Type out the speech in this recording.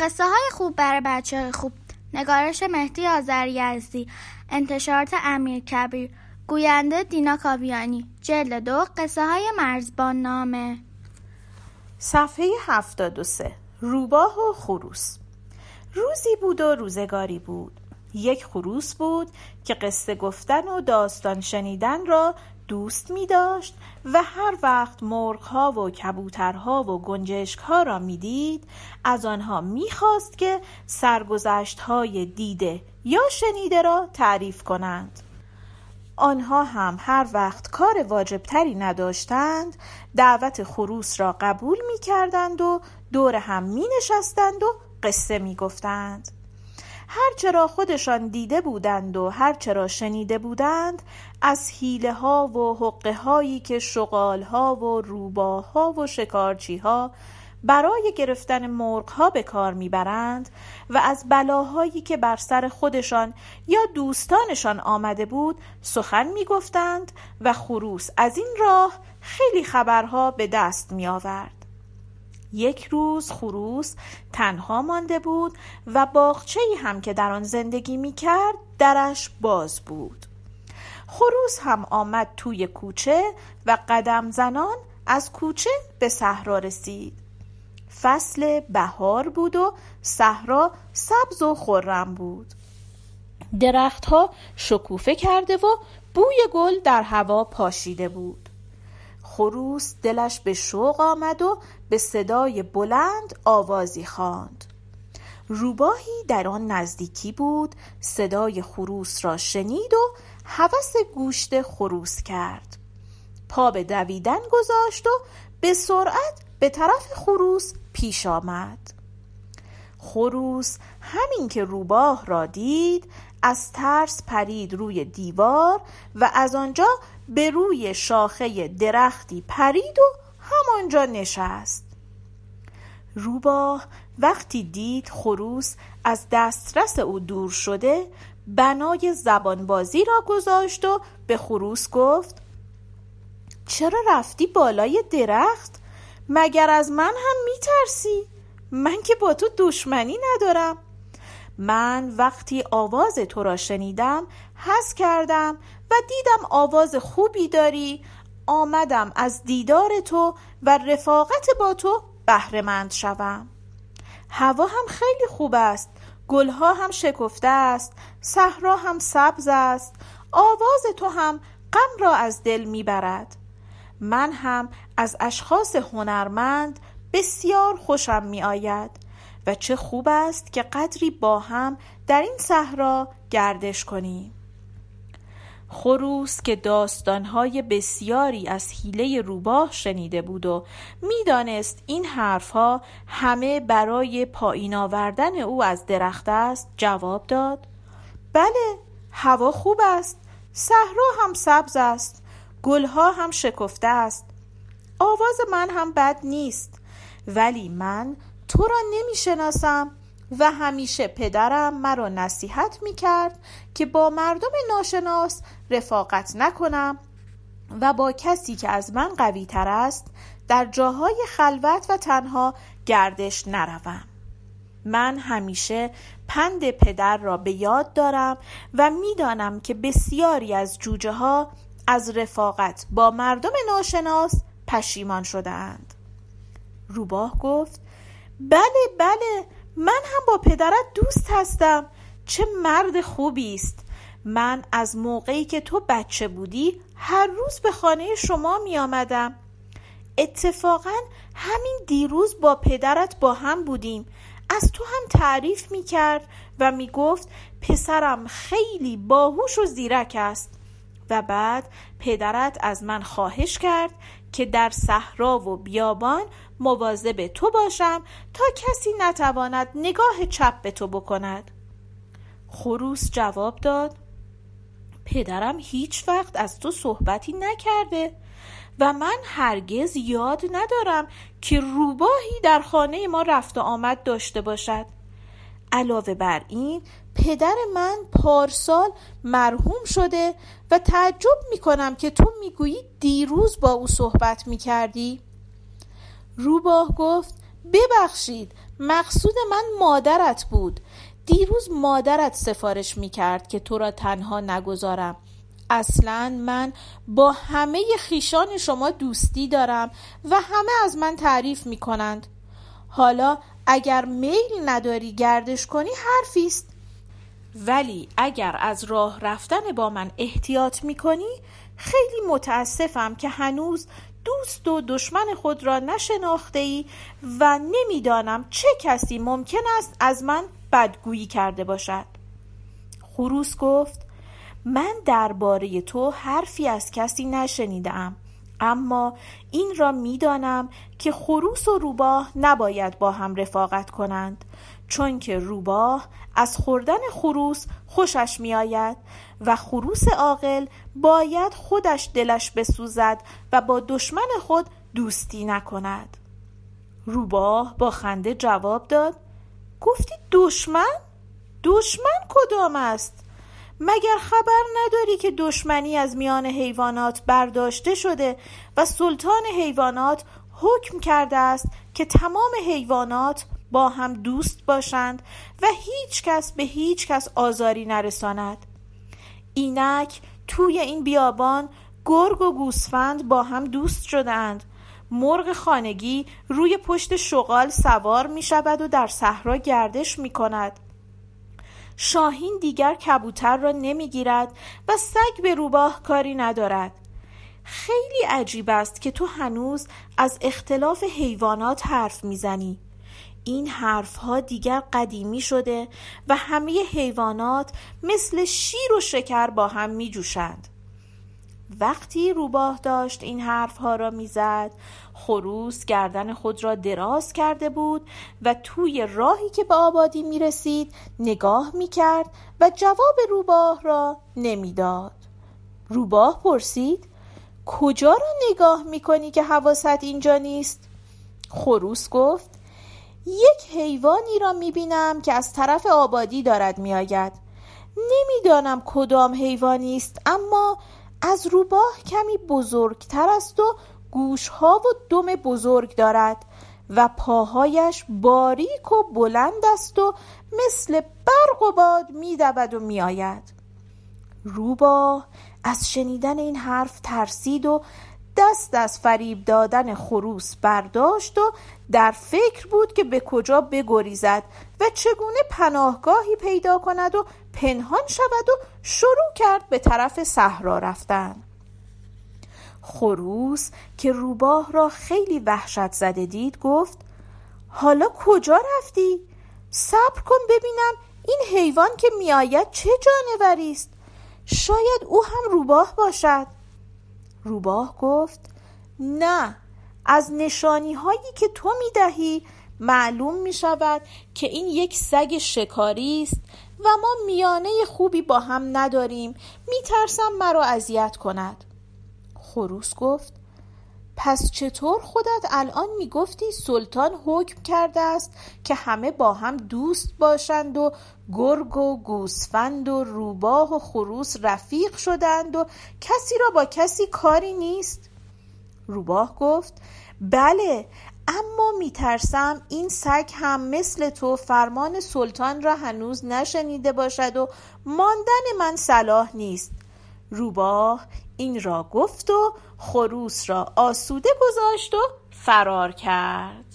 قصه های خوب برای بچه های خوب، نگارش مهدی آذر یزدی، انتشارات امیر کبیر، گوینده دینا کاویانی، جلد 2، قصه های مرزبان نامه. صفحه 73. روباه و خروس. روزی بود و روزگاری بود. یک خروس بود که قصه گفتن و داستان شنیدن را دوست می داشت و هر وقت مرغ‌ها و کبوترها و گنجشک‌ها را می دید از آنها می خواست که سرگذشت‌های دیده یا شنیده را تعریف کنند. آنها هم هر وقت کار واجبتری نداشتند دعوت خروس را قبول می کردند و دور هم می نشستند و قصه می گفتند. هرچرا خودشان دیده بودند و هرچرا شنیده بودند از حیله ها و حقه هایی که شغال ها و روباه ها و شکارچی ها برای گرفتن مرغ ها به کار میبرند و از بلاهایی که بر سر خودشان یا دوستانشان آمده بود سخن میگفتند و خروس از این راه خیلی خبرها به دست میآورد. یک روز خروس تنها مانده بود و باغچه‌ای هم که در آن زندگی می‌کرد درش باز بود. خروس هم آمد توی کوچه و قدم زنان از کوچه به صحرا رسید. فصل بهار بود و صحرا سبز و خرم بود. درخت‌ها شکوفه کرده و بوی گل در هوا پاشیده بود. خروس دلش به شوق آمد و به صدای بلند آوازی خواند. روباهی در آن نزدیکی بود، صدای خروس را شنید و هوس گوشت خروس کرد. پا به دویدن گذاشت و به سرعت به طرف خروس پیش آمد. خروس همین که روباه را دید، از ترس پرید روی دیوار و از آنجا به روی شاخه درختی پرید و همانجا نشست. روباه وقتی دید خروس از دسترس او دور شده، بنای زبانبازی را گذاشت و به خروس گفت: چرا رفتی بالای درخت؟ مگر از من هم میترسی؟ من که با تو دشمنی ندارم. من وقتی آواز تو را شنیدم حس کردم و دیدم آواز خوبی داری، آمدم از دیدار تو و رفاقت با تو بهره مند شوم. هوا هم خیلی خوب است، گلها هم شکفته است، صحرا هم سبز است، آواز تو هم غم را از دل میبرد. من هم از اشخاص هنرمند بسیار خوشم میآید و چه خوب است که قدری با هم در این صحرا گردش کنیم. خروس که داستانهای بسیاری از حیله روباه شنیده بود و میدانست این حرفها همه برای پایین آوردن او از درخت است، جواب داد: بله، هوا خوب است، صحرا هم سبز است، گلها هم شکفته است، آواز من هم بد نیست، ولی من تو را نمیشناسم و همیشه پدرم مرا نصیحت میکرد که با مردم ناشناس رفاقت نکنم و با کسی که از من قوی تر است در جاهای خلوت و تنها گردش نروم. من همیشه پند پدر را به یاد دارم و میدانم که بسیاری از جوجه ها از رفاقت با مردم ناشناس پشیمان شدند. روباه گفت: بله، من هم با پدرت دوست هستم، چه مرد خوبی است. من از موقعی که تو بچه بودی هر روز به خانه شما می آمدم. اتفاقا همین دیروز با پدرت با هم بودیم، از تو هم تعریف می کرد و می گفت پسرم خیلی باهوش و زیرک است. و بعد پدرت از من خواهش کرد که در صحرا و بیابان مواظب تو باشم تا کسی نتواند نگاه چپ به تو بکند. خروس جواب داد: پدرم هیچ وقت از تو صحبتی نکرده و من هرگز یاد ندارم که روباهی در خانه ما رفت و آمد داشته باشد. علاوه بر این، پدر من پارسال مرحوم شده و تعجب میکنم که تو میگویی دیروز با او صحبت میکردی. روباه گفت: ببخشید، مقصود من مادرت بود. دیروز مادرت سفارش میکرد که تو را تنها نگذارم. اصلا من با همه خیشان شما دوستی دارم و همه از من تعریف میکنند. حالا اگر میل نداری گردش کنی حرفیست، ولی اگر از راه رفتن با من احتیاط میکنی خیلی متاسفم که هنوز دوست و دشمن خود را نشناخته ای و نمیدانم چه کسی ممکن است از من بدگویی کرده باشد. خروس گفت: من درباره تو حرفی از کسی نشنیدم، اما این را میدانم که خروس و روباه نباید با هم رفاقت کنند، چون که روباه از خوردن خروس خوشش میآید و خروس عاقل باید خودش دلش بسوزد و با دشمن خود دوستی نکند. روباه با خنده جواب داد: گفتی دشمن؟ دشمن کدام است؟ مگر خبر نداری که دشمنی از میان حیوانات برداشته شده و سلطان حیوانات حکم کرده است که تمام حیوانات با هم دوست باشند و هیچ کس به هیچ کس آزاری نرساند. اینک توی این بیابان گرگ و گوسفند با هم دوست شدند. مرغ خانگی روی پشت شغال سوار می شود و در صحرا گردش می کند. شاهین دیگر کبوتر را نمی گیرد و سگ به روباه کاری ندارد. خیلی عجیب است که تو هنوز از اختلاف حیوانات حرف می زنی. این حرفها دیگر قدیمی شده و همه حیوانات مثل شیر و شکر با هم می جوشند. وقتی روباه داشت این حرفها را می زد، خروس گردن خود را دراز کرده بود و توی راهی که به آبادی می رسید نگاه می کرد و جواب روباه را نمی داد. روباه پرسید: کجا را نگاه می کنی که حواست اینجا نیست؟ خروس گفت: یک حیوانی را می بینم که از طرف آبادی دارد می آید. نمی دانم کدام حیوانی است، اما از روباه کمی بزرگتر است و گوشها و دم بزرگ دارد و پاهایش باریک و بلند است و مثل برق و باد می دود و می آید. روباه از شنیدن این حرف ترسید و دست از فریب دادن خروس برداشت و در فکر بود که به کجا بگریزد و چگونه پناهگاهی پیدا کند و پنهان شود و شروع کرد به طرف صحرا رفتن. خروس که روباه را خیلی وحشت زده دید گفت: حالا کجا رفتی؟ صبر کن ببینم این حیوان که می آید چه جانوری است. شاید او هم روباه باشد. روباه گفت: نه، از نشانی هایی که تو می دهی معلوم می شود که این یک سگ شکاری است و ما میانه خوبی با هم نداریم. می ترسم مرا اذیت کند. خروس گفت: پس چطور خودت الان می گفتی سلطان حکم کرده است که همه با هم دوست باشند و گرگ و گوسفند و روباه و خروس رفیق شدند و کسی را با کسی کاری نیست؟ روباه گفت: بله، اما می ترسم این سگ هم مثل تو فرمان سلطان را هنوز نشنیده باشد و ماندن من صلاح نیست. روباه این را گفت و خروس را آسوده گذاشت و فرار کرد.